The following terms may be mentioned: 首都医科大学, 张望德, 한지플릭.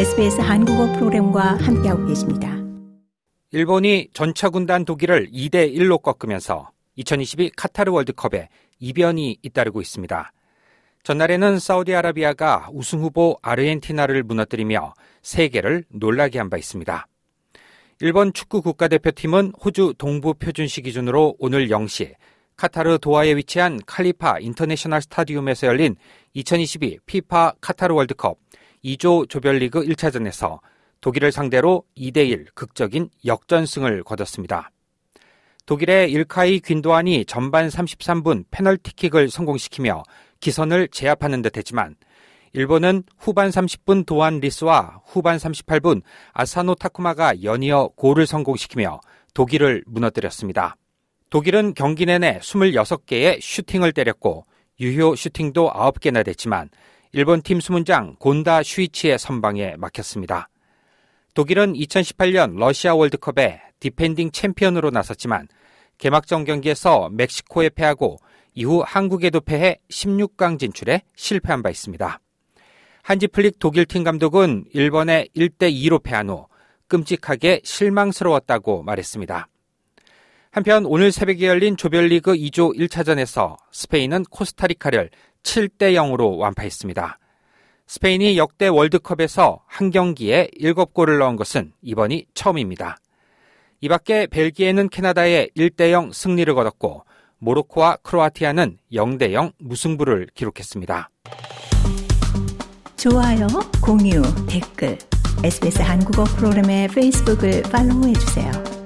SBS 한국어 프로그램과 함께하고 계십니다. 일본이 전차군단 독일을 2대1로 꺾으면서 2022 카타르 월드컵에 이변이 잇따르고 있습니다. 전날에는 사우디아라비아가 우승후보 아르헨티나를 무너뜨리며 세계를 놀라게 한 바 있습니다. 일본 축구 국가대표팀은 호주 동부 표준시 기준으로 오늘 0시 카타르 도하에 위치한 칼리파 인터내셔널 스타디움에서 열린 2022 피파 카타르 월드컵 2조 조별리그 1차전에서 독일을 상대로 2대1 극적인 역전승을 거뒀습니다. 독일의 일카이 gün도안이 전반 33분 페널티킥을 성공시키며 기선을 제압하는 듯 했지만 일본은 후반 30분 도한 리스와 후반 38분 아사노 타쿠마가 연이어 골을 성공시키며 독일을 무너뜨렸습니다. 독일은 경기 내내 26개의 슈팅을 때렸고 유효 슈팅도 9개나 됐지만 일본 팀 수문장 곤다 슈이치의 선방에 막혔습니다. 독일은 2018년 러시아 월드컵에 디펜딩 챔피언으로 나섰지만 개막전 경기에서 멕시코에 패하고 이후 한국에도 패해 16강 진출에 실패한 바 있습니다. 한지플릭 독일팀 감독은 일본에 1대2로 패한 후 끔찍하게 실망스러웠다고 말했습니다. 한편 오늘 새벽에 열린 조별리그 2조 1차전에서 스페인은 코스타리카를 7대0으로 완파했습니다. 스페인이 역대 월드컵에서 한 경기에 7골을 넣은 것은 이번이 처음입니다. 이 밖에 벨기에는 캐나다에 1대0 승리를 거뒀고 모로코와 크로아티아는 0대0 무승부를 기록했습니다. 좋아요, 공유, 댓글, SBS 한국어 프로그램의 페이스북을 팔로우해주세요.